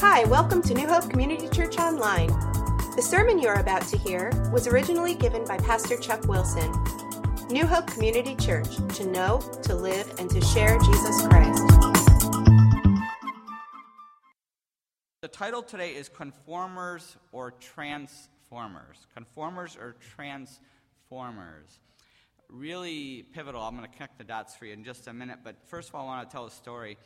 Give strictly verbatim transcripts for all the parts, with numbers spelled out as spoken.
Hi, welcome to New Hope Community Church Online. The sermon you are about to hear was originally given by Pastor Chuck Wilson. New Hope Community Church, to know, to live, and to share Jesus Christ. The title today is Conformers or Transformers. Conformers or Transformers. Really pivotal. I'm going to connect the dots for you in just a minute, but first of all, I want to tell a story.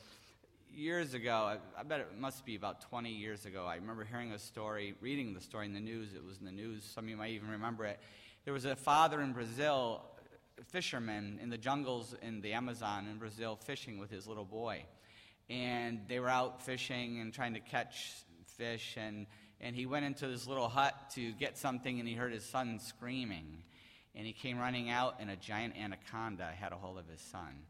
Years ago, I, I bet it must be about twenty years ago, I remember hearing a story, reading the story in the news. It was in the news. Some of you might even remember it. There was a father in Brazil, a fisherman in the jungles in the Amazon in Brazil, fishing with his little boy. And they were out fishing and trying to catch fish. And, and he went into this little hut to get something, and he heard his son screaming. And he came running out, and a giant anaconda had a hold of his son.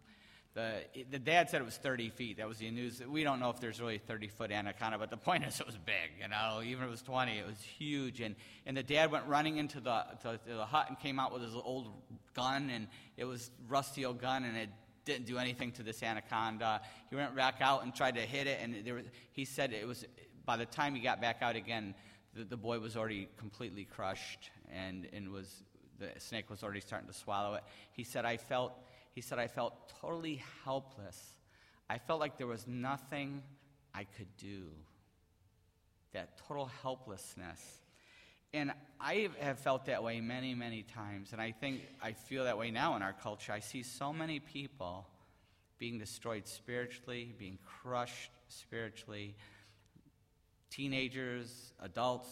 The, the dad said it was thirty feet. That was the news. We don't know if there's really a thirty-foot anaconda, but the point is it was big, you know. Even if it was twenty, it was huge. And, and the dad went running into the, to, to the hut and came out with his old gun, and it was rusty old gun, and it didn't do anything to this anaconda. He went back out and tried to hit it, and there was, he said it was, by the time he got back out again, the, the boy was already completely crushed, and, and was the snake was already starting to swallow it. He said, I felt... He said, I felt totally helpless. I felt like there was nothing I could do. That total helplessness. And I have felt that way many, many times. And I think I feel that way now in our culture. I see so many people being destroyed spiritually, being crushed spiritually. Teenagers, adults,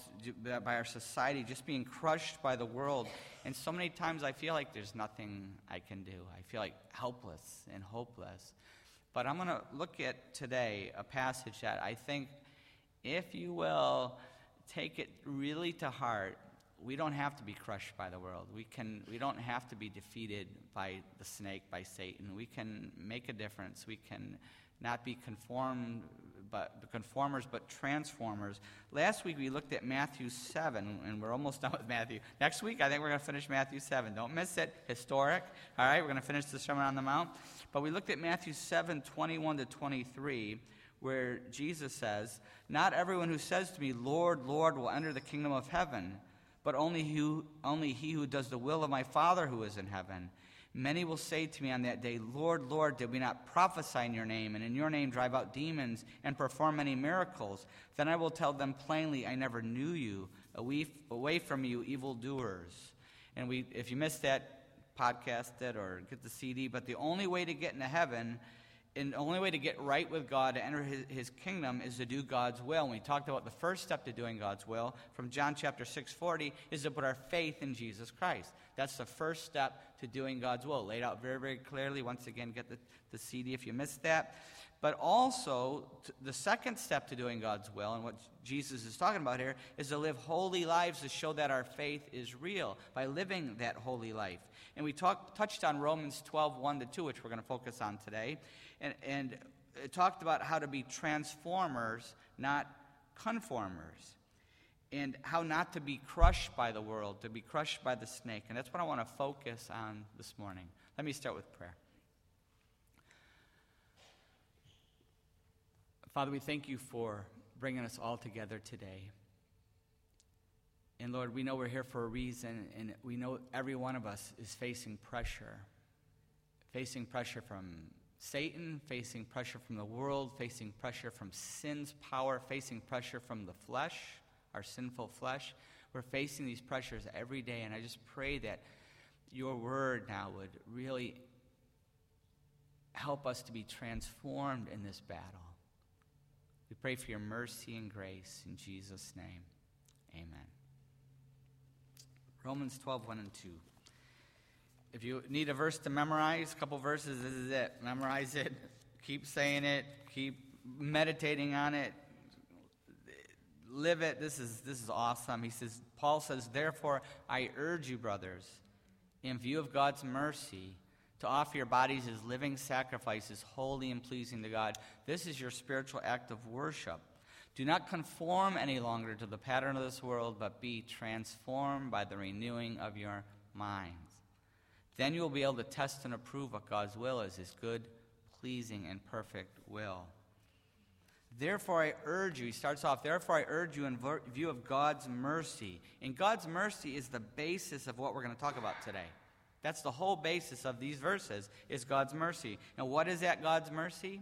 by our society, just being crushed by the world. And so many times I feel like there's nothing I can do. I feel like helpless and hopeless. But I'm going to look at today a passage that I think, if you will, take it really to heart. We don't have to be crushed by the world. We can. We don't have to be defeated by the snake, by Satan. We can make a difference. We can not be conformed but conformers, but transformers. Last week, we looked at Matthew seven, and we're almost done with Matthew. Next week, I think we're going to finish Matthew seven. Don't miss it. Historic. All right, we're going to finish the Sermon on the Mount. But we looked at Matthew seven, twenty-one to twenty-three, where Jesus says, "Not everyone who says to me, 'Lord, Lord,' will enter the kingdom of heaven, but only he, only he who does the will of my Father who is in heaven. Many will say to me on that day, 'Lord, Lord, did we not prophesy in your name, and in your name drive out demons, and perform many miracles?' Then I will tell them plainly, 'I never knew you. Away from you, evildoers.'" And we, if you missed that, podcast it or get the C D. But the only way to get into heaven, and the only way to get right with God, to enter his, his kingdom, is to do God's will. And we talked about the first step to doing God's will from John chapter six forty is to put our faith in Jesus Christ. That's the first step to doing God's will, laid out very, very clearly. Once again, get the, the C D if you missed that. But also, t- the second step to doing God's will, and what Jesus is talking about here, is to live holy lives to show that our faith is real by living that holy life. And we talk, touched on Romans twelve, one to two, which we're going to focus on today, and, and it talked about how to be transformers, not conformers. And how not to be crushed by the world, to be crushed by the snake. And that's what I want to focus on this morning. Let me start with prayer. Father, we thank you for bringing us all together today. And Lord, we know we're here for a reason, and we know every one of us is facing pressure. Facing pressure from Satan, facing pressure from the world, facing pressure from sin's power, facing pressure from the flesh. Our sinful flesh. We're facing these pressures every day, and I just pray that your word now would really help us to be transformed in this battle. We pray for your mercy and grace in Jesus' name. Amen. Romans twelve, one and two. If you need a verse to memorize, a couple verses, this is it. Memorize it. Keep saying it. Keep meditating on it. Live it. This is this is awesome. He says, Paul says, "Therefore, I urge you, brothers, in view of God's mercy, to offer your bodies as living sacrifices, holy and pleasing to God. This is your spiritual act of worship. Do not conform any longer to the pattern of this world, but be transformed by the renewing of your minds. Then you will be able to test and approve what God's will is, his good, pleasing, and perfect will." Therefore I urge you, he starts off, therefore I urge you in view of God's mercy. And God's mercy is the basis of what we're going to talk about today. That's the whole basis of these verses, is God's mercy. Now what is that God's mercy?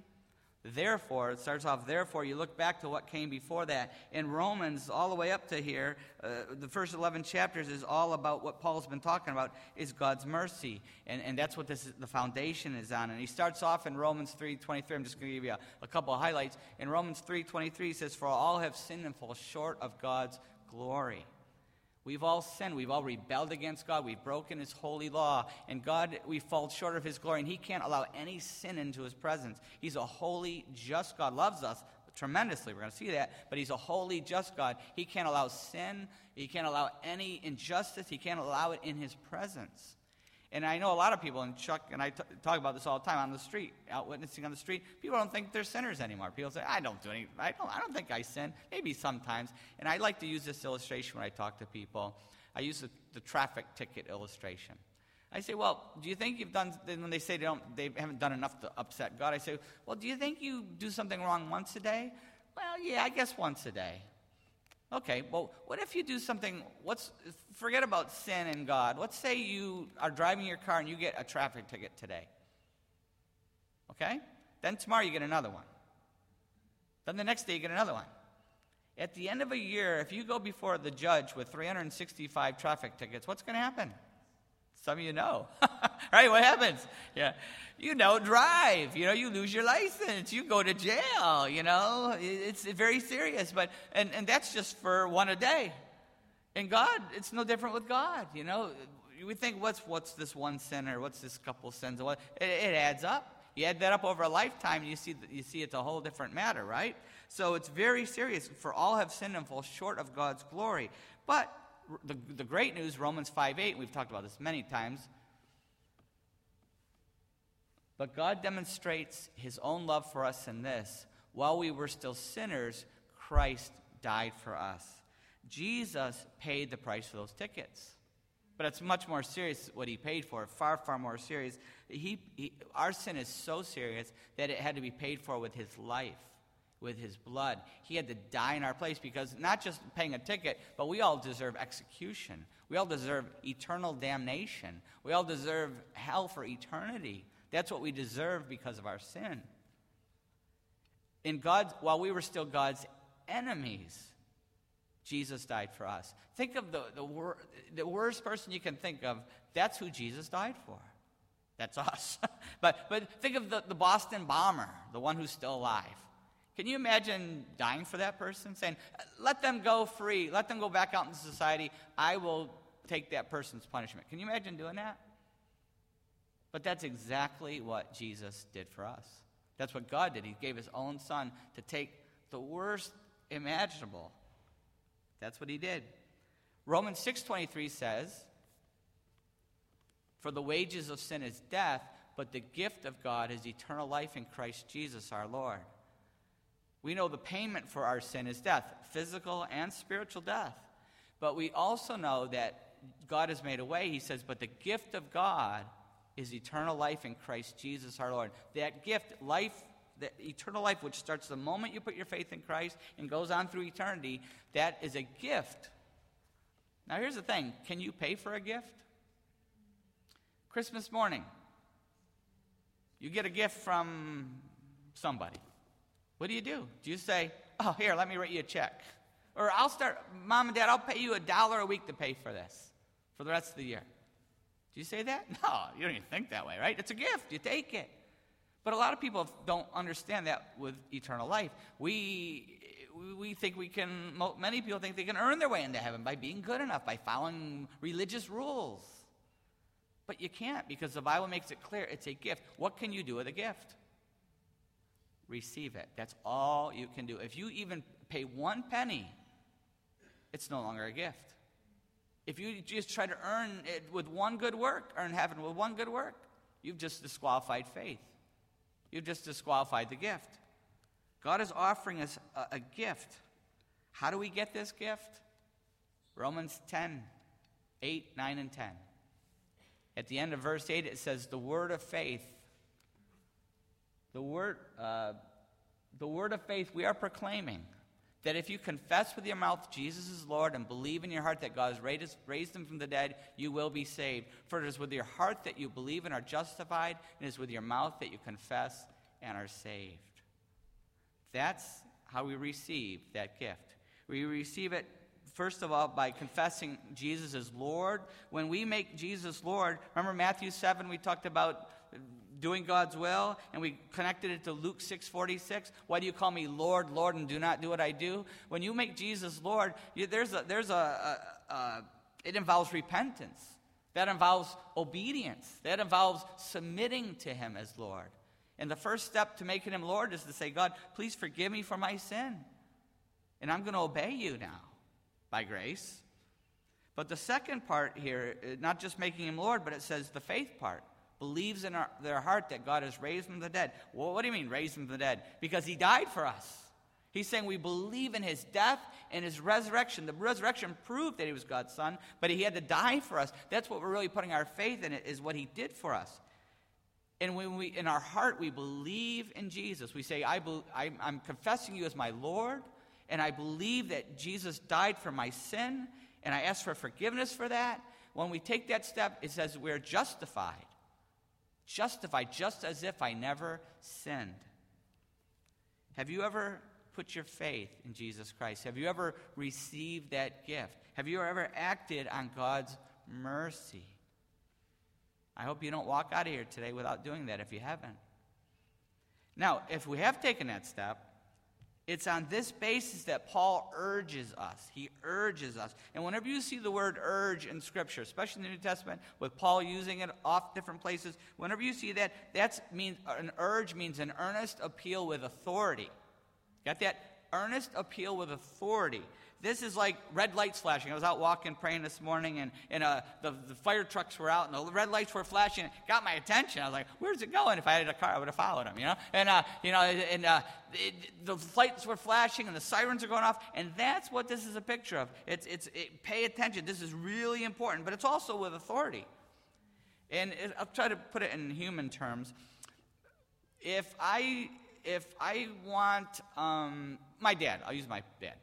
Therefore, it starts off, therefore, you look back to what came before that. In Romans, all the way up to here, uh, the first eleven chapters is all about what Paul's been talking about, is God's mercy. And, and that's what this is, the foundation is on. And he starts off in Romans three twenty-three. I'm just going to give you a, a couple of highlights. In Romans three twenty-three, he says, for all have sinned and fall short of God's glory. We've all sinned. We've all rebelled against God. We've broken his holy law. And God, we fall short of his glory. And he can't allow any sin into his presence. He's a holy, just God. Loves us tremendously. We're going to see that. But he's a holy, just God. He can't allow sin. He can't allow any injustice. He can't allow it in his presence. And I know a lot of people, and Chuck and I t- talk about this all the time on the street, out witnessing on the street, people don't think they're sinners anymore. People say, I don't do any, I don't, I don't think I sin. Maybe sometimes. And I like to use this illustration when I talk to people. I use the, the traffic ticket illustration. I say, well, do you think you've done, when they say they don't, they haven't done enough to upset God, I say, well, do you think you do something wrong once a day? Well, yeah, I guess once a day. Okay, well, what if you do something, what's, forget about sin and God. Let's say you are driving your car and you get a traffic ticket today. Okay? Then tomorrow you get another one. Then the next day you get another one. At the end of a year, if you go before the judge with three hundred sixty-five traffic tickets, what's going to happen? Some of you know. Right? What happens? Yeah. You know, drive. You know, you lose your license. You go to jail, you know. It's very serious. But and, and that's just for one a day. And God, it's no different with God, you know. We think, what's what's this one sin or what's this couple sins? It, it adds up. You add that up over a lifetime, you see you see it's a whole different matter, right? So it's very serious. For all have sinned and fall short of God's glory. But The, the great news, Romans five eight, we've talked about this many times. But God demonstrates his own love for us in this. While we were still sinners, Christ died for us. Jesus paid the price for those tickets. But it's much more serious what he paid for, far, far more serious. He, he, our sin is so serious that it had to be paid for with his life. With his blood. He had to die in our place, because not just paying a ticket, but we all deserve execution. We all deserve eternal damnation. We all deserve hell for eternity. That's what we deserve because of our sin. In God's, while we were still God's enemies, Jesus died for us. Think of the, the, wor- the worst person you can think of. That's who Jesus died for. That's us. but but think of the, the Boston bomber, the one who's still alive. Can you imagine dying for that person? Saying, let them go free. Let them go back out into society. I will take that person's punishment. Can you imagine doing that? But that's exactly what Jesus did for us. That's what God did. He gave his own son to take the worst imaginable. That's what he did. Romans six twenty-three says, for the wages of sin is death, but the gift of God is eternal life in Christ Jesus our Lord. We know the payment for our sin is death, physical and spiritual death. But we also know that God has made a way. He says, but the gift of God is eternal life in Christ Jesus our Lord. That gift, life, that eternal life, which starts the moment you put your faith in Christ and goes on through eternity, that is a gift. Now here's the thing. Can you pay for a gift? Christmas morning, you get a gift from somebody. What do you do? Do you say, oh, here, let me write you a check? Or I'll start, Mom and Dad, I'll pay you a dollar a week to pay for this for the rest of the year. Do you say that? No, you don't even think that way, right? It's a gift. You take it. But a lot of people don't understand that with eternal life. We we think we can, many people think they can earn their way into heaven by being good enough, by following religious rules. But you can't, because the Bible makes it clear it's a gift. What can you do with a gift? Receive it. That's all you can do. If you even pay one penny, it's no longer a gift. If you just try to earn it with one good work, earn heaven with one good work, you've just disqualified faith. You've just disqualified the gift. God is offering us a, a gift. How do we get this gift? Romans ten, eight, nine, and ten. At the end of verse eight, it says, the word of faith. The word, uh, the word of faith we are proclaiming, that if you confess with your mouth Jesus is Lord and believe in your heart that God has raised, raised him from the dead, you will be saved. For it is with your heart that you believe and are justified, and it is with your mouth that you confess and are saved. That's how we receive that gift. We receive it, first of all, by confessing Jesus as Lord. When we make Jesus Lord, remember Matthew seven, we talked about doing God's will, and we connected it to Luke six forty-six. Why do you call me Lord, Lord, and do not do what I do? When you make Jesus Lord, you, there's a, there's a, a, a it involves repentance. That involves obedience. That involves submitting to him as Lord. And the first step to making him Lord is to say, God, please forgive me for my sin, and I'm going to obey you now by grace. But the second part here, not just making him Lord, but it says the faith part. Believes in our, their heart that God has raised him from the dead. Well, what do you mean raised him from the dead? Because he died for us. He's saying we believe in his death and his resurrection. The resurrection proved that he was God's son, but he had to die for us. That's what we're really putting our faith in, it is what he did for us. And when we, in our heart, we believe in Jesus. We say, I be, I, I'm confessing you as my Lord, and I believe that Jesus died for my sin, and I ask for forgiveness for that. When we take that step, it says we're justified. Justified, just as if I never sinned. Have you ever put your faith in Jesus Christ? Have you ever received that gift? Have you ever acted on God's mercy? I hope you don't walk out of here today without doing that if you haven't. Now, if we have taken that step, it's on this basis that Paul urges us. He urges us. And whenever you see the word urge in Scripture, especially in the New Testament, with Paul using it off different places, whenever you see that, that's means, an urge means an earnest appeal with authority. Got that? Earnest appeal with authority. This is like red lights flashing. I was out walking, praying this morning, and, and uh, the, the fire trucks were out, and the red lights were flashing. It got my attention. I was like, where's it going? If I had a car, I would have followed them, you know? And, uh, you know, and uh, it, the lights were flashing, and the sirens are going off, and that's what this is a picture of. It's, it's it, pay attention. This is really important, but it's also with authority. And it, I'll try to put it in human terms. If I, if I want um, my dad, I'll use my dad.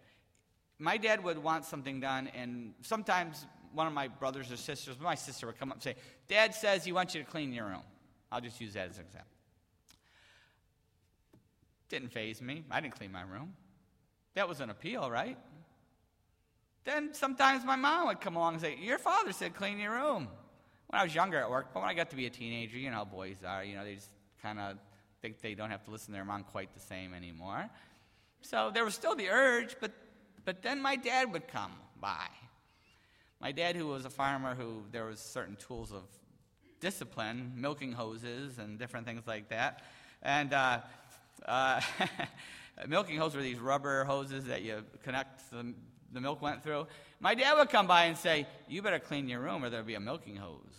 My dad would want something done, and sometimes one of my brothers or sisters, my sister would come up and say, Dad says he wants you to clean your room. I'll just use that as an example. Didn't faze me. I didn't clean my room. That was an appeal, right? Then sometimes my mom would come along and say, your father said clean your room. When I was younger at work, but when I got to be a teenager, you know how boys are, you know, they just kind of think they don't have to listen to their mom quite the same anymore. So there was still the urge, but But then my dad would come by. My dad, who was a farmer, who there was certain tools of discipline, milking hoses and different things like that. And uh, uh, milking hoses were these rubber hoses that you connect, the, the milk went through. My dad would come by and say, you better clean your room or there'll be a milking hose.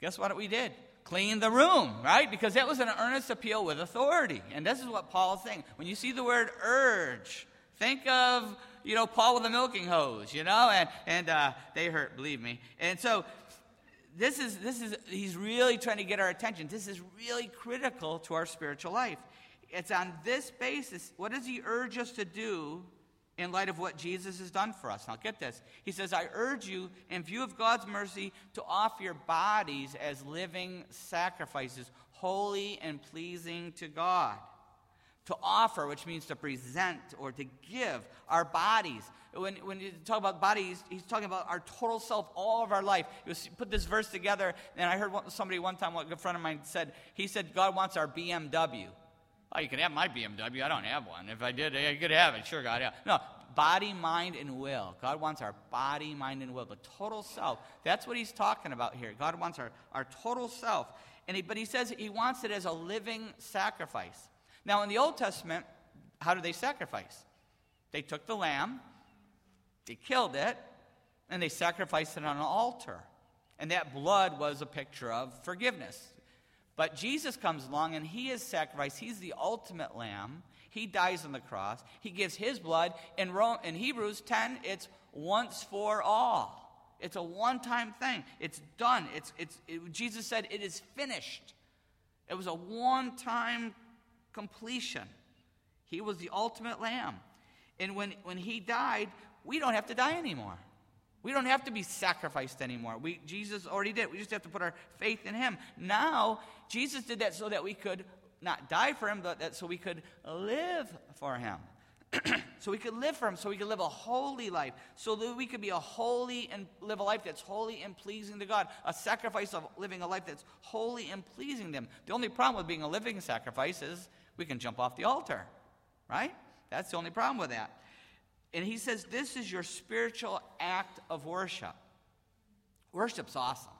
Guess what we did? Clean the room, right? Because that was an earnest appeal with authority. And this is what Paul's saying. When you see the word urge, think of, you know, Paul with a milking hose, you know, and, and uh, they hurt, believe me. And so this is, this is he's really trying to get our attention. This is really critical to our spiritual life. It's on this basis, what does he urge us to do in light of what Jesus has done for us? Now get this. He says, I urge you, in view of God's mercy, to offer your bodies as living sacrifices, holy and pleasing to God. To offer, which means to present or to give our bodies. When, when you talk about bodies, he's talking about our total self, all of our life. He was, put this verse together, and I heard somebody one time, a good friend of mine said, he said, God wants our B M W. Oh, you can have my B M W. I don't have one. If I did, I could have it. Sure, God, yeah. No, body, mind, and will. God wants our body, mind, and will. The total self. That's what he's talking about here. God wants our, our total self. And he, but he says he wants it as a living sacrifice. Now, in the Old Testament, how did they sacrifice? They took the lamb, they killed it, and they sacrificed it on an altar. And that blood was a picture of forgiveness. But Jesus comes along, and he is sacrificed. He's the ultimate lamb. He dies on the cross. He gives his blood. In, Rome, in Hebrews ten, it's once for all. It's a one-time thing. It's done. It's, it's, it, Jesus said, it is finished. It was a one-time completion. He was the ultimate lamb. And when, when he died, we don't have to die anymore. We don't have to be sacrificed anymore. We, Jesus already did. We just have to put our faith in him. Now, Jesus did that so that we could not die for him, but that so we could live for him. So we could live for him, so we could live a holy life, so that we could be a holy and live a life that's holy and pleasing to God, a sacrifice of living a life that's holy and pleasing to him. The only problem with being a living sacrifice is we can jump off the altar, right? That's the only problem with that. And he says this is your spiritual act of worship. Worship's awesome.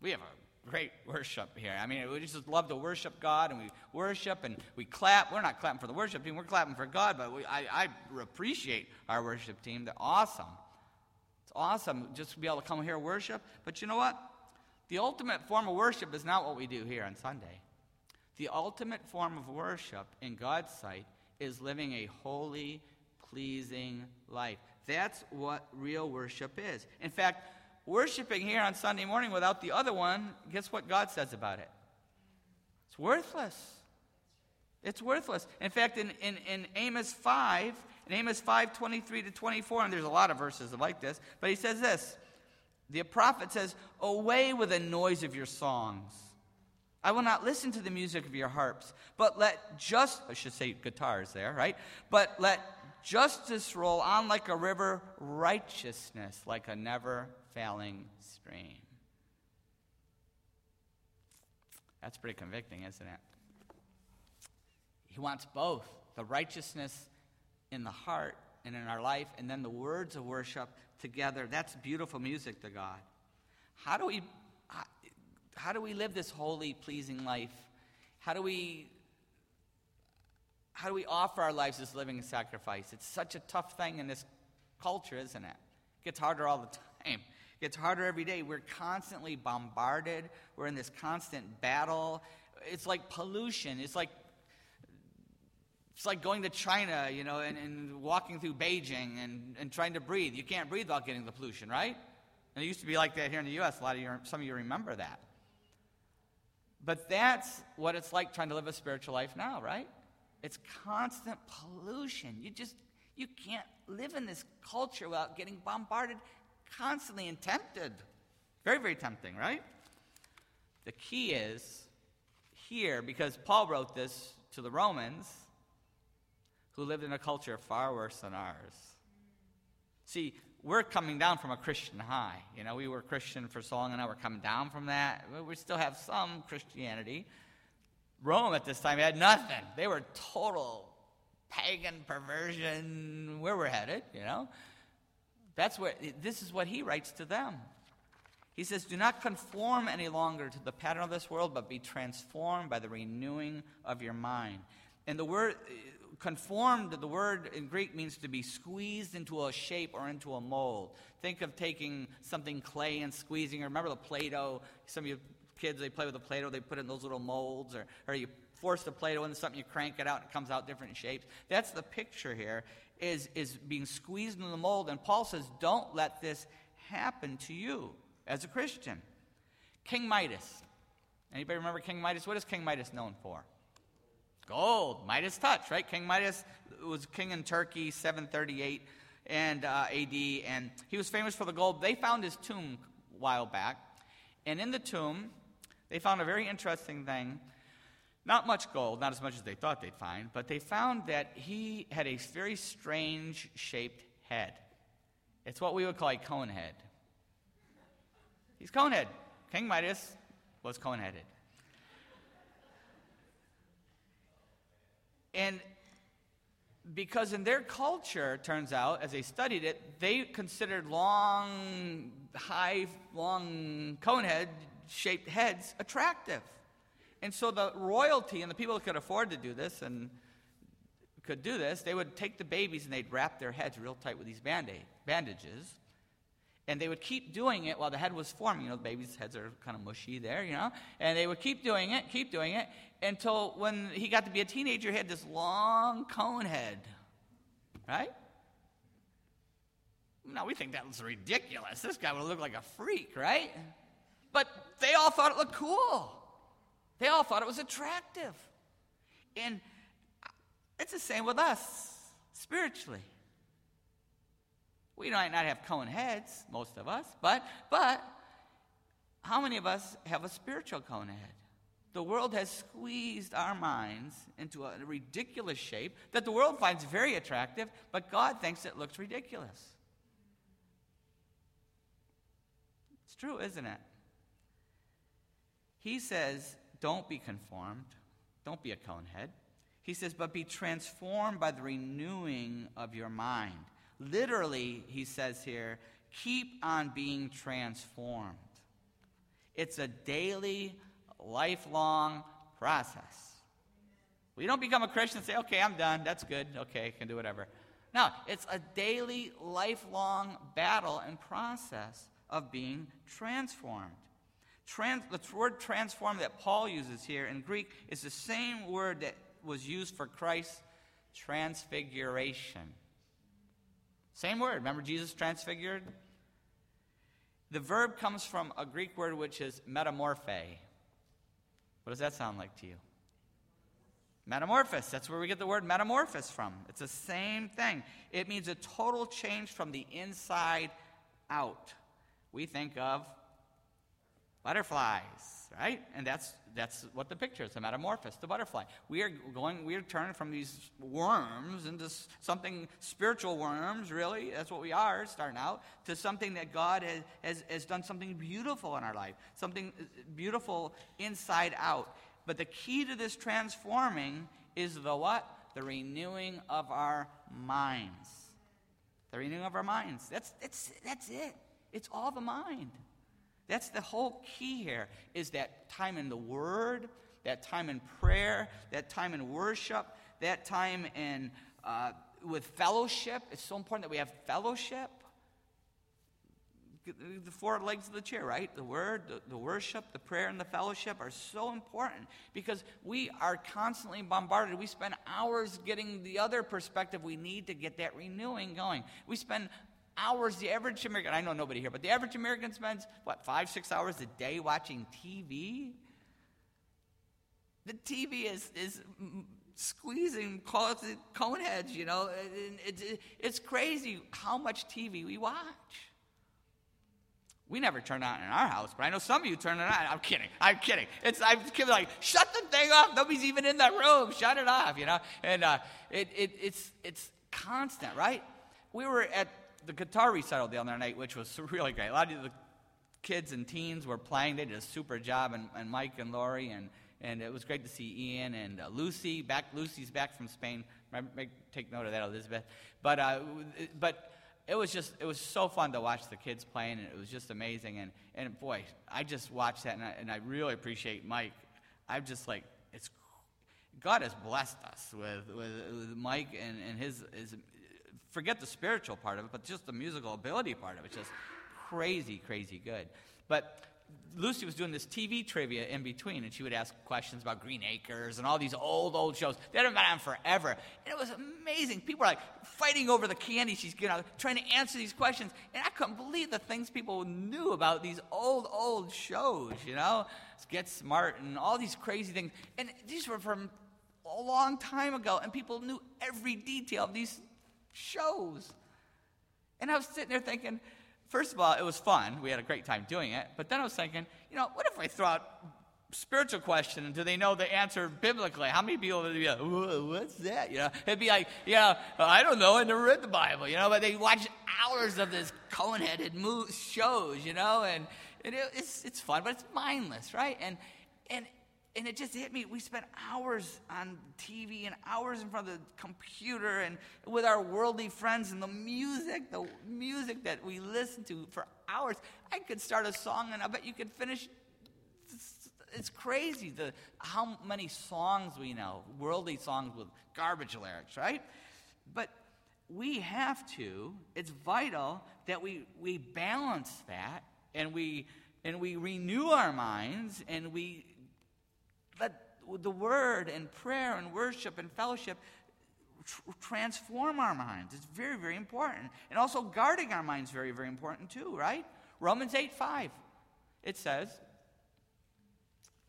We have a great worship here. I mean, we just love to worship God, and we worship, and we clap. We're not clapping for the worship team. We're clapping for God, but we, I, I appreciate our worship team. They're awesome. It's awesome just to be able to come here and worship. But you know what? The ultimate form of worship is not what we do here on Sunday. The ultimate form of worship in God's sight is living a holy, pleasing life. That's what real worship is. In fact, worshiping here on Sunday morning without the other one, guess what God says about it? It's worthless. It's worthless. In fact, in, in, in Amos five, in Amos five, twenty-three to twenty-four, and there's a lot of verses like this, but he says this. The prophet says, "Away with the noise of your songs. I will not listen to the music of your harps, but let just, I should say guitars there, right? But let justice roll on like a river, righteousness like a never-failing stream." That's pretty convicting, isn't it? He wants both, the righteousness in the heart and in our life, and then the words of worship together. That's beautiful music to God. How do we... How, How do we live this holy, pleasing life? How do we how do we offer our lives as living sacrifice? It's such a tough thing in this culture, isn't it? It gets harder all the time. It gets harder every day. We're constantly bombarded. We're in this constant battle. It's like pollution. It's like it's like going to China, you know, and, and walking through Beijing and, and trying to breathe. You can't breathe without getting the pollution, right? And it used to be like that here in the U S A lot of you, some of you remember that. But that's what it's like trying to live a spiritual life now, right? It's constant pollution. You just, you can't live in this culture without getting bombarded constantly and tempted. Very, very tempting, right? The key is here, because Paul wrote this to the Romans, who lived in a culture far worse than ours. See, we're coming down from a Christian high. You know, we were Christian for so long, and now we're coming down from that. We still have some Christianity. Rome at this time had nothing. They were total pagan perversion where we're headed, you know. That's where, this is what he writes to them. He says, "Do not conform any longer to the pattern of this world, but be transformed by the renewing of your mind." And the word conformed, the word in Greek means to be squeezed into a shape or into a mold. Think of taking something clay and squeezing. Remember the Play-Doh? Some of you kids, they play with the Play-Doh. They put it in those little molds. Or, or you force the Play-Doh into something, you crank it out, and it comes out different shapes. That's the picture here, is, is being squeezed into the mold. And Paul says, don't let this happen to you as a Christian. King Midas. Anybody remember King Midas? What is King Midas known for? Gold, Midas touch, right? King Midas was king in Turkey, seven thirty-eight and uh, A D, and he was famous for the gold. They found his tomb a while back, and in the tomb, they found a very interesting thing. Not much gold, not as much as they thought they'd find, but they found that he had a very strange-shaped head. It's what we would call a cone head. He's cone head. King Midas was cone-headed. And because in their culture, it turns out, as they studied it, they considered long, high, long cone-head-shaped heads attractive. And so the royalty and the people that could afford to do this and could do this, they would take the babies and they'd wrap their heads real tight with these band-aid, bandages. And they would keep doing it while the head was forming. You know, the baby's heads are kind of mushy there, you know. And they would keep doing it, keep doing it, until when he got to be a teenager, he had this long cone head, right? Now, we think that was ridiculous. This guy would look like a freak, right? But they all thought it looked cool. They all thought it was attractive. And It's the same with us spiritually. We might not have cone heads, most of us, but but how many of us have a spiritual cone head? The world has squeezed our minds into a ridiculous shape that the world finds very attractive, but God thinks it looks ridiculous. It's true, isn't it? He says, don't be conformed. Don't be a cone head. He says, but be transformed by the renewing of your mind. Literally, he says here, keep on being transformed. It's a daily, lifelong process. We don't become a Christian and say, okay, I'm done, that's good, okay, I can do whatever. No, it's a daily, lifelong battle and process of being transformed. Trans- the word transform that Paul uses here in Greek is the same word that was used for Christ's transfiguration. Same word. Remember Jesus transfigured? The verb comes from a Greek word which is metamorphe. What does that sound like to you? Metamorphosis. That's where we get the word metamorphosis from. It's the same thing. It means a total change from the inside out. We think of butterflies, right? And that's that's what the picture is, a metamorphosis, the butterfly. We are going, we are turning from these worms into something, spiritual worms, really. That's what we are, starting out, to something that God has, has, has done something beautiful in our life, something beautiful inside out. But the key to this transforming is the what? The renewing of our minds. The renewing of our minds. That's, that's, that's it. It's all the mind. That's the whole key here, is that time in the Word, that time in prayer, that time in worship, that time in uh, with fellowship. It's so important that we have fellowship. The four legs of the chair, right? The Word, the, the worship, the prayer, and the fellowship are so important because we are constantly bombarded. We spend hours getting the other perspective. We need to get that renewing going. We spend hours, the average American, I know nobody here, but the average American spends, what, five, six hours a day watching T V? The T V is is squeezing cone heads, you know. It, it, it's crazy how much T V we watch. We never turn it on in our house, but I know some of you turn it on. I'm kidding. I'm kidding. It's I'm like, shut the thing off. Nobody's even in that room. Shut it off, you know. And uh, it, it it's it's constant, right? We were at the guitar recital the other night, which was really great. A lot of the kids and teens were playing. They did a super job, and, and Mike and Lori, and, and it was great to see Ian and uh, Lucy back. Lucy's back from Spain. Take note of that, Elizabeth. But uh, but it was just it was so fun to watch the kids playing, and it was just amazing. And and boy, I just watched that, and I, and I really appreciate Mike. I'm just like, it's God has blessed us with with, with Mike and and his his. Forget the spiritual part of it, but just the musical ability part of it. It's just crazy, crazy good. But Lucy was doing this T V trivia in between, and she would ask questions about Green Acres and all these old, old shows. They had been on forever. And it was amazing. People were, like, fighting over the candy she's getting, trying to answer these questions. And I couldn't believe the things people knew about these old, old shows, you know? Get Smart and all these crazy things. And these were from a long time ago, and people knew every detail of these shows. And I was sitting there thinking, first of all, it was fun. We had a great time doing it. But then I was thinking, you know, what if I throw out spiritual question? Do they know the answer biblically? How many people would be like, what's that? You know, it'd be like, you know, I don't know. I never read the Bible, you know, but they watch hours of this cone-headed shows, you know, and, and it, it's it's fun, but it's mindless, right? And and And it just hit me. We spent hours on T V and hours in front of the computer and with our worldly friends and the music, the music that we listen to for hours. I could start a song and I bet you could finish. It's crazy the how many songs we know, worldly songs with garbage lyrics, right? But we have to, it's vital that we, we balance that and we and we renew our minds and we let the word and prayer and worship and fellowship tr- transform our minds. It's very, very important. And also guarding our minds is very, very important too, right? Romans eight five. It says,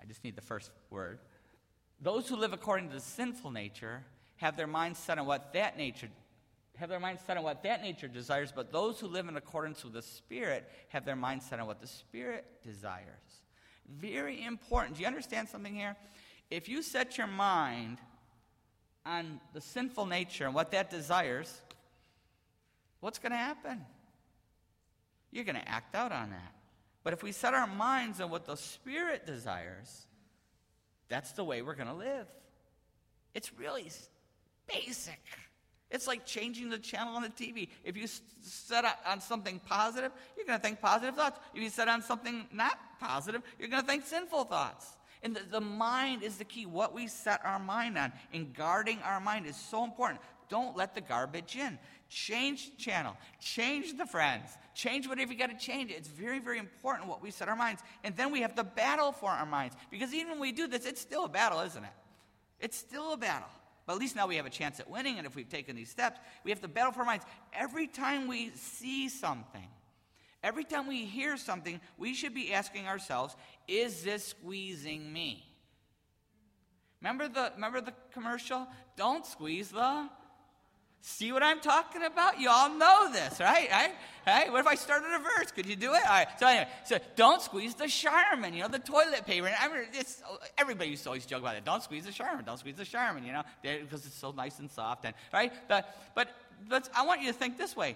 I just need the first word. Those who live according to the sinful nature have their minds set on what that nature have their minds set on what that nature desires, but those who live in accordance with the Spirit have their minds set on what the Spirit desires. Very important. Do you understand something here? If you set your mind on the sinful nature and what that desires, what's going to happen? You're going to act out on that. But if we set our minds on what the Spirit desires, that's the way we're going to live. It's really basic. It's like changing the channel on the T V. If you set on something positive, you're going to think positive thoughts. If you set on something not positive, you're going to think sinful thoughts. And the, the mind is the key. What we set our mind on and guarding our mind is so important. Don't let the garbage in. Change the channel. Change the friends. Change whatever you got to change. It's very, very important what we set our minds. And then we have to battle for our minds. Because even when we do this, it's still a battle, isn't it? It's still a battle. But at least now we have a chance at winning. And if we've taken these steps, we have to battle for our minds. Every time we see something, every time we hear something, we should be asking ourselves, is this squeezing me? Remember the, remember the commercial? Don't squeeze the... See what I'm talking about? You all know this, right? Right? Right? What if I started a verse? Could you do it? All right. So anyway, so don't squeeze the Charmin, you know, the toilet paper. And I mean, it's, everybody used to always joke about it. Don't squeeze the Charmin. Don't squeeze the Charmin, you know, because it's so nice and soft. And right? But, but but I want you to think this way.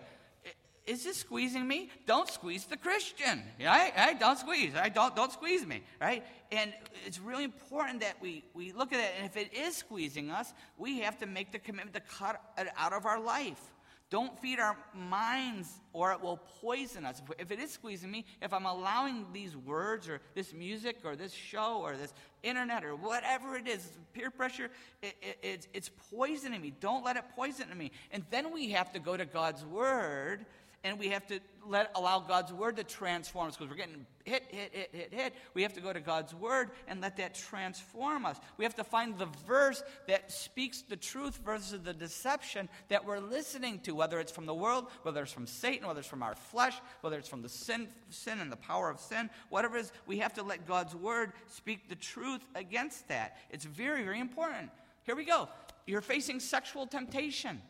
Is this squeezing me? Don't squeeze the Christian, right? Right? Don't squeeze. Right? Don't don't squeeze me, right? And it's really important that we, we look at it. And if it is squeezing us, we have to make the commitment to cut it out of our life. Don't feed our minds, or it will poison us. If it is squeezing me, if I'm allowing these words or this music or this show or this internet or whatever it is, peer pressure, it, it, it's, it's poisoning me. Don't let it poison me. And then we have to go to God's Word. And we have to let allow God's Word to transform us because we're getting hit, hit, hit, hit, hit. We have to go to God's Word and let that transform us. We have to find the verse that speaks the truth versus the deception that we're listening to, whether it's from the world, whether it's from Satan, whether it's from our flesh, whether it's from the sin, sin and the power of sin, whatever it is. We have to let God's Word speak the truth against that. It's very, very important. Here we go. You're facing sexual temptation.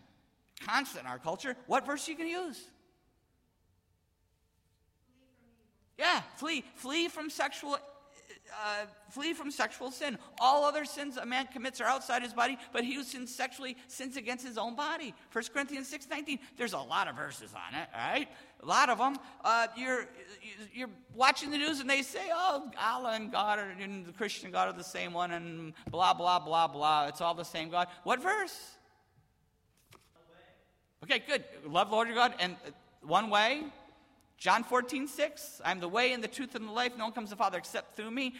Constant in our culture. What verse are you going to use? Yeah, flee, flee from sexual, uh, flee from sexual sin. All other sins a man commits are outside his body, but he who sins sexually sins against his own body. First Corinthians six nineteen. There's a lot of verses on it, all right? A lot of them. Uh, you're you're watching the news and they say, oh, Allah and God are, and the Christian God are the same one, and blah blah blah blah. It's all the same God. What verse? Okay, good. Love the Lord your God and one way. John fourteen six, I'm the way and the truth and the life. No one comes to the Father except through me.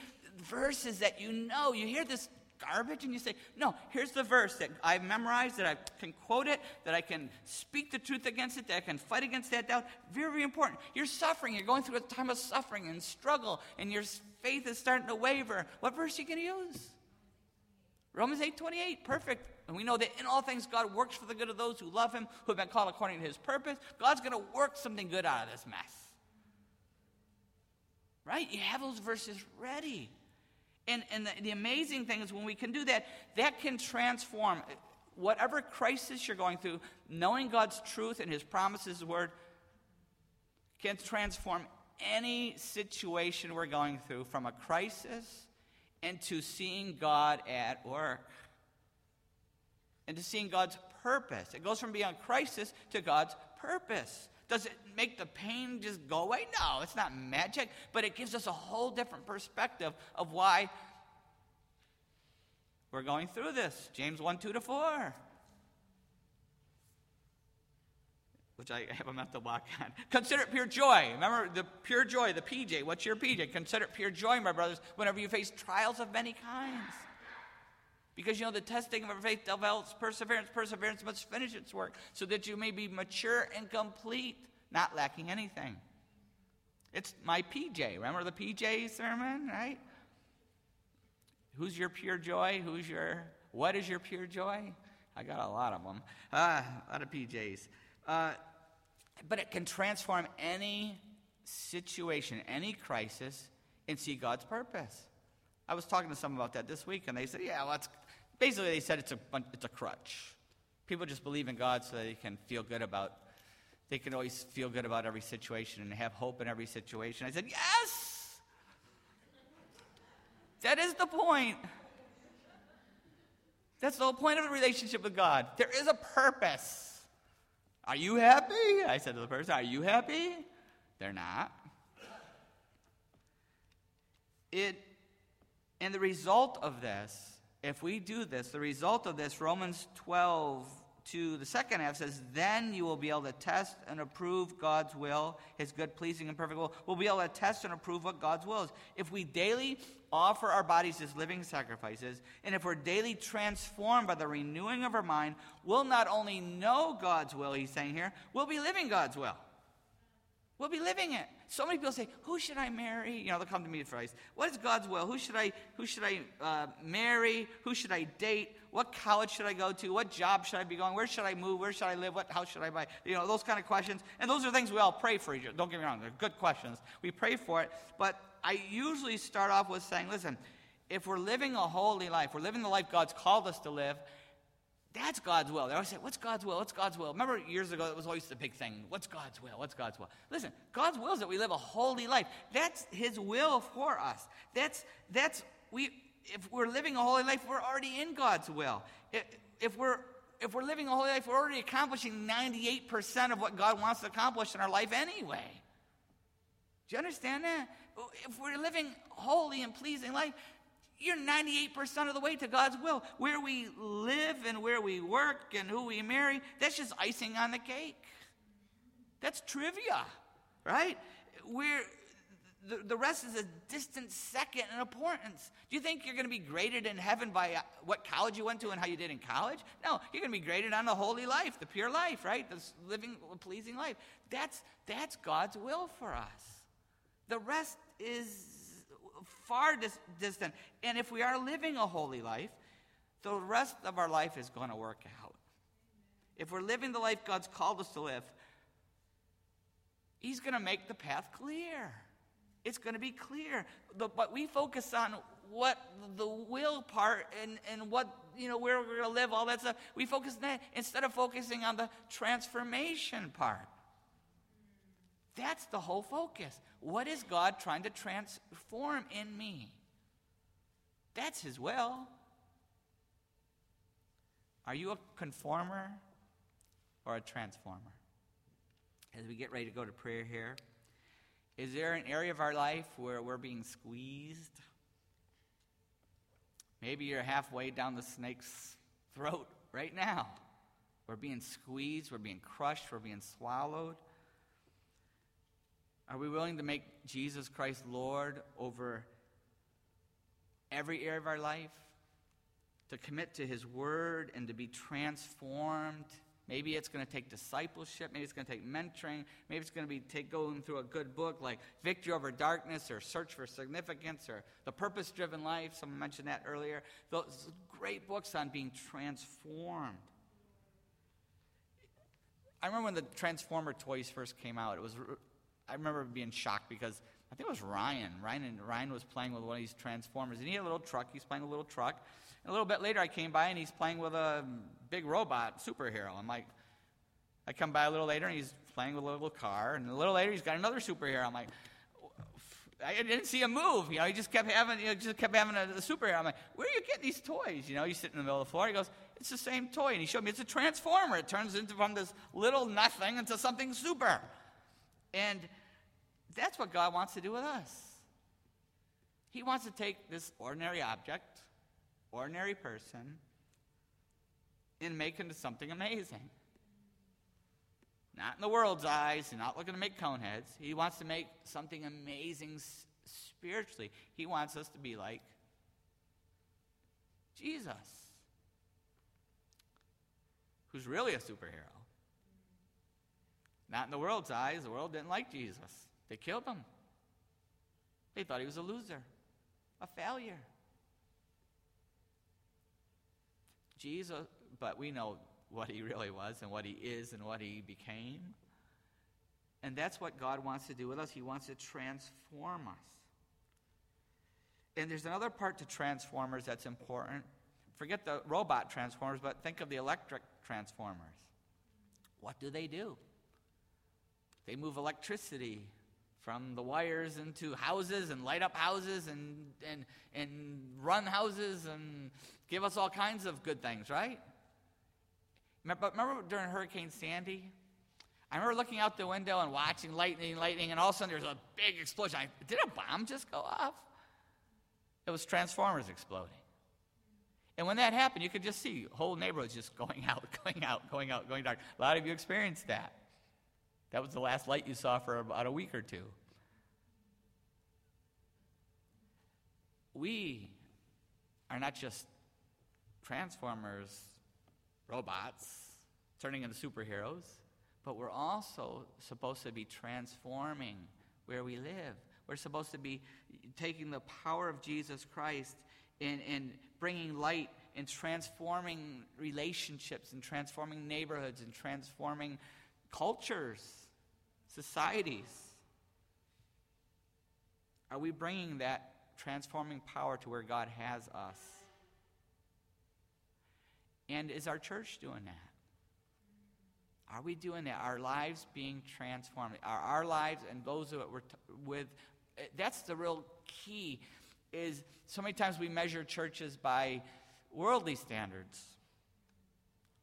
Verses that you know. You hear this garbage and you say, no, here's the verse that I've memorized, that I can quote it, that I can speak the truth against it, that I can fight against that doubt. Very, very important. You're suffering. You're going through a time of suffering and struggle, and your faith is starting to waver. What verse are you going to use? Romans eight twenty-eight, perfect. And we know that in all things God works for the good of those who love him, who have been called according to his purpose. God's going to work something good out of this mess. Right? You have those verses ready. And, and the, the amazing thing is when we can do that, that can transform whatever crisis you're going through. Knowing God's truth and his promises, word, can transform any situation we're going through from a crisis into seeing God at work, into seeing God's purpose. It goes from being a crisis to God's purpose. Does it make the pain just go away? No, it's not magic, but it gives us a whole different perspective of why we're going through this. James one, two to four, which I haven't meant to walk on. Consider it pure joy. Remember the pure joy, the P J. What's your P J? Consider it pure joy, my brothers, whenever you face trials of many kinds. Because you know the testing of our faith develops perseverance. Perseverance must finish its work so that you may be mature and complete, not lacking anything. It's my P J. Remember the P J sermon, right? Who's your pure joy? Who's your, what is your pure joy? I got a lot of them. Ah, a lot of P Js. Uh, But it can transform any situation, any crisis, and see God's purpose. I was talking to someone about that this week, and they said, yeah, well, it's, basically they said it's a it's a crutch. People just believe in God so they can feel good about, they can always feel good about every situation and have hope in every situation. I said, yes! That is the point. That's the whole point of a relationship with God. There is a purpose. Are you happy? I said to the person, are you happy? They're not. It, and the result of this, if we do this, the result of this, Romans twelve, to the second half says, then you will be able to test and approve God's will, his good, pleasing, and perfect will. We'll be able to test and approve what God's will is. If we daily offer our bodies as living sacrifices, and if we're daily transformed by the renewing of our mind, we'll not only know God's will, he's saying here, we'll be living God's will. We'll be living it. So many people say, who should I marry? You know, they'll come to me for advice. What is God's will? Who should I who should I uh, marry? Who should I date? What college should I go to? What job should I be going? Where should I move? Where should I live? What house should I buy? You know, those kind of questions. And those are things we all pray for each other. Don't get me wrong. They're good questions. We pray for it. But I usually start off with saying, listen, if we're living a holy life, we're living the life God's called us to live, that's God's will. They always say, what's God's will? What's God's will? Remember years ago, that was always the big thing. What's God's will? What's God's will? Listen, God's will is that we live a holy life. That's his will for us. That's, that's we. If we're living a holy life, we're already in God's will. If, if we're if we're living a holy life, we're already accomplishing ninety-eight percent of what God wants to accomplish in our life anyway. Do you understand that? If we're living holy and pleasing life, you're ninety-eight percent of the way to God's will. Where we live and where we work and who we marry, that's just icing on the cake. That's trivia, right? We're, the, the rest is a distant second in importance. Do you think you're going to be graded in heaven by what college you went to and how you did in college? No, you're going to be graded on the holy life, the pure life, right? The living, pleasing life. That's, that's God's will for us. The rest is far dis- distant. And if we are living a holy life, the rest of our life is going to work out. If we're living the life God's called us to live, he's going to make the path clear. It's going to be clear. The, but we focus on what the will part and, and what, you know, where we're going to live, all that stuff. We focus on that instead of focusing on the transformation part. That's the whole focus. What is God trying to transform in me? That's his will. Are you a conformer or a transformer? As we get ready to go to prayer here, is there an area of our life where we're being squeezed? Maybe you're halfway down the snake's throat right now. We're being squeezed, we're being crushed, we're being swallowed. Are we willing to make Jesus Christ Lord over every area of our life? To commit to his word and to be transformed? Maybe it's going to take discipleship. Maybe it's going to take mentoring. Maybe it's going to be take, going through a good book like Victory Over Darkness or Search for Significance or The Purpose Driven Life. Someone mentioned that earlier. Those great books on being transformed. I remember when the Transformer toys first came out. It was... I remember being shocked because I think it was Ryan. Ryan and Ryan was playing with one of these Transformers. And he had a little truck. He's playing with a little truck. And a little bit later I came by and he's playing with a big robot superhero. I'm like, I come by a little later and he's playing with a little car. And a little later he's got another superhero. I'm like, I didn't see him move. You know, he just kept having, you know, just kept having a, a superhero. I'm like, where are you getting these toys? You know, he's sitting in the middle of the floor. He goes, it's the same toy. And he showed me it's a Transformer. It turns into from this little nothing into something super. And that's what God wants to do with us. He wants to take this ordinary object, ordinary person, and make him into something amazing. Not in the world's eyes, he's not looking to make cone heads. He wants to make something amazing spiritually. He wants us to be like Jesus, who's really a superhero. Not in the world's eyes. The world didn't like Jesus. They killed him. They thought he was a loser, a failure. Jesus, but we know what he really was and what he is and what he became. And that's what God wants to do with us. He wants to transform us. And there's another part to transformers that's important. Forget the robot transformers, but think of the electric transformers. What do they do? They move electricity from the wires into houses and light up houses and, and, and run houses and give us all kinds of good things, right? But remember during Hurricane Sandy? I remember looking out the window and watching lightning, lightning, and all of a sudden there's a big explosion. I, did a bomb just go off? It was transformers exploding. And when that happened, you could just see whole neighborhoods just going out, going out, going out, going dark. A lot of you experienced that. That was the last light you saw for about a week or two. We are not just transformers, robots, turning into superheroes, but we're also supposed to be transforming where we live. We're supposed to be taking the power of Jesus Christ and, and bringing light and transforming relationships and transforming neighborhoods and transforming cultures, societies. Are we bringing that transforming power to where God has us? And is our church doing that? Are we doing that? Are lives being transformed? Are our lives and those that we're t- with, that's the real key, is so many times we measure churches by worldly standards.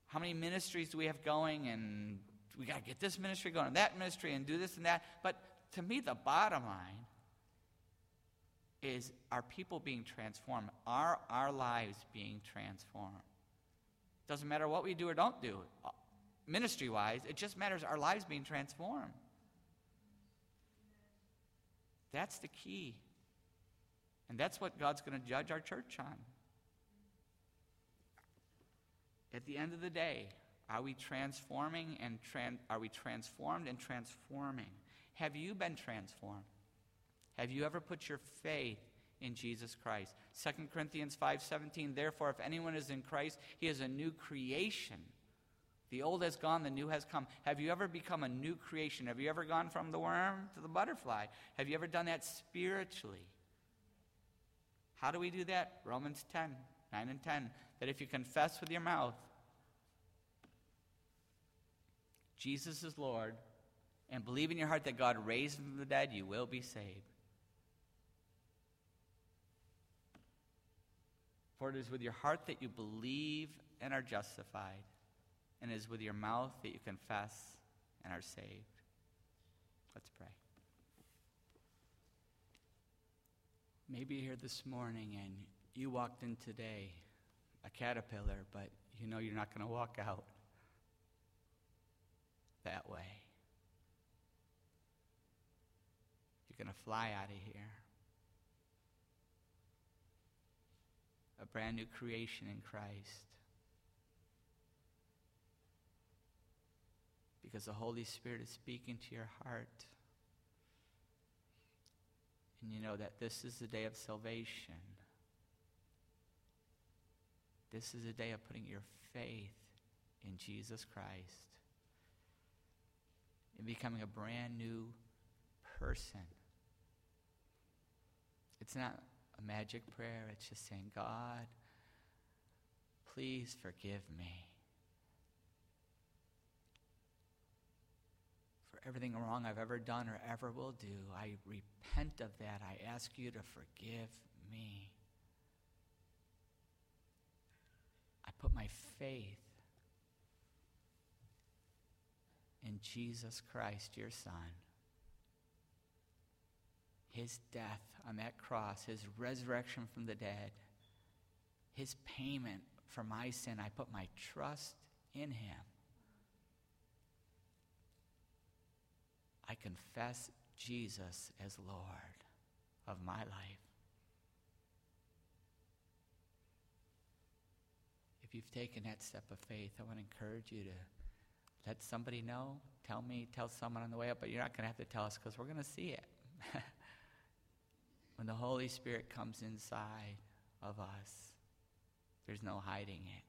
How many ministries do we have going, and we got to get this ministry going, and that ministry, and do this and that. But to me, the bottom line is, are people being transformed? Are our lives being transformed? Doesn't matter what we do or don't do. Ministry-wise, it just matters our lives being transformed. That's the key. And that's what God's going to judge our church on. At the end of the day, are we transforming and tran- are we transformed and transforming? Have you been transformed? Have you ever put your faith in Jesus Christ? Second Corinthians five seventeen, therefore, if anyone is in Christ, he is a new creation. The old has gone, the new has come. Have you ever become a new creation? Have you ever gone from the worm to the butterfly? Have you ever done that spiritually? How do we do that? Romans ten, nine and ten, that if you confess with your mouth, Jesus is Lord, and believe in your heart that God raised him from the dead, you will be saved. For it is with your heart that you believe and are justified, and it is with your mouth that you confess and are saved. Let's pray. Maybe you're here this morning and you walked in today a caterpillar, but you know you're not going to walk out that way. You're going to fly out of here. A brand new creation in Christ. Because the Holy Spirit is speaking to your heart. And you know that this is the day of salvation. This is a day of putting your faith in Jesus Christ and becoming a brand new person. It's not a magic prayer. It's just saying, God, please forgive me for everything wrong I've ever done or ever will do. I repent of that. I ask you to forgive me. I put my faith in Jesus Christ, your Son. His death on that cross, his resurrection from the dead, his payment for my sin. I put my trust in him. I confess Jesus as Lord of my life. If you've taken that step of faith, I want to encourage you to let somebody know. Tell me, tell someone on the way up, but you're not going to have to tell us because we're going to see it. When the Holy Spirit comes inside of us, there's no hiding it.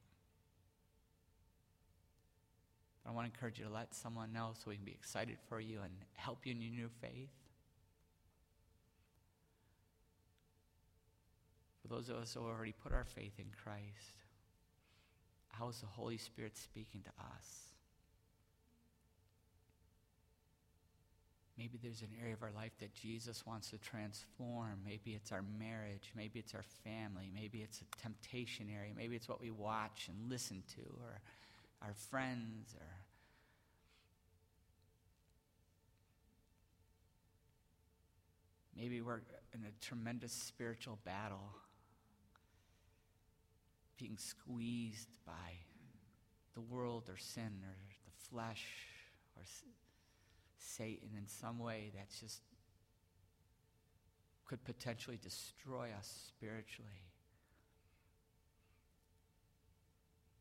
I want to encourage you to let someone know so we can be excited for you and help you in your new faith. For those of us who already put our faith in Christ, how is the Holy Spirit speaking to us? Maybe there's an area of our life that Jesus wants to transform. Maybe it's our marriage. Maybe it's our family. Maybe it's a temptation area. Maybe it's what we watch and listen to, or our friends, or maybe we're in a tremendous spiritual battle, being squeezed by the world or sin or the flesh or Satan in some way that just could potentially destroy us spiritually.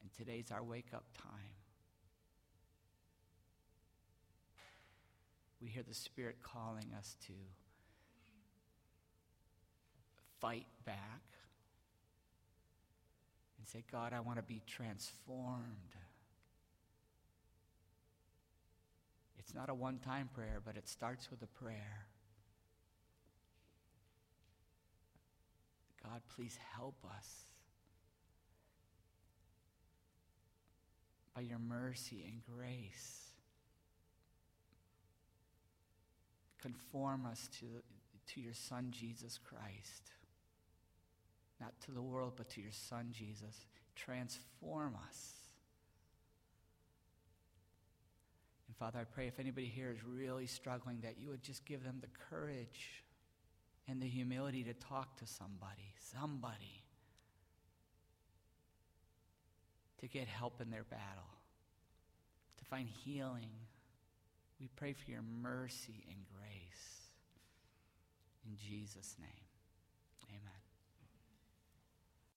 And today's our wake-up time. We hear the Spirit calling us to fight back and say, God, I want to be transformed. It's not a one-time prayer, but it starts with a prayer. God, please help us by your mercy and grace. Conform us to, to your Son, Jesus Christ. Not to the world, but to your Son, Jesus. Transform us. And Father, I pray if anybody here is really struggling, that you would just give them the courage and the humility to talk to somebody, somebody, to get help in their battle, to find healing. We pray for your mercy and grace. In Jesus' name, amen.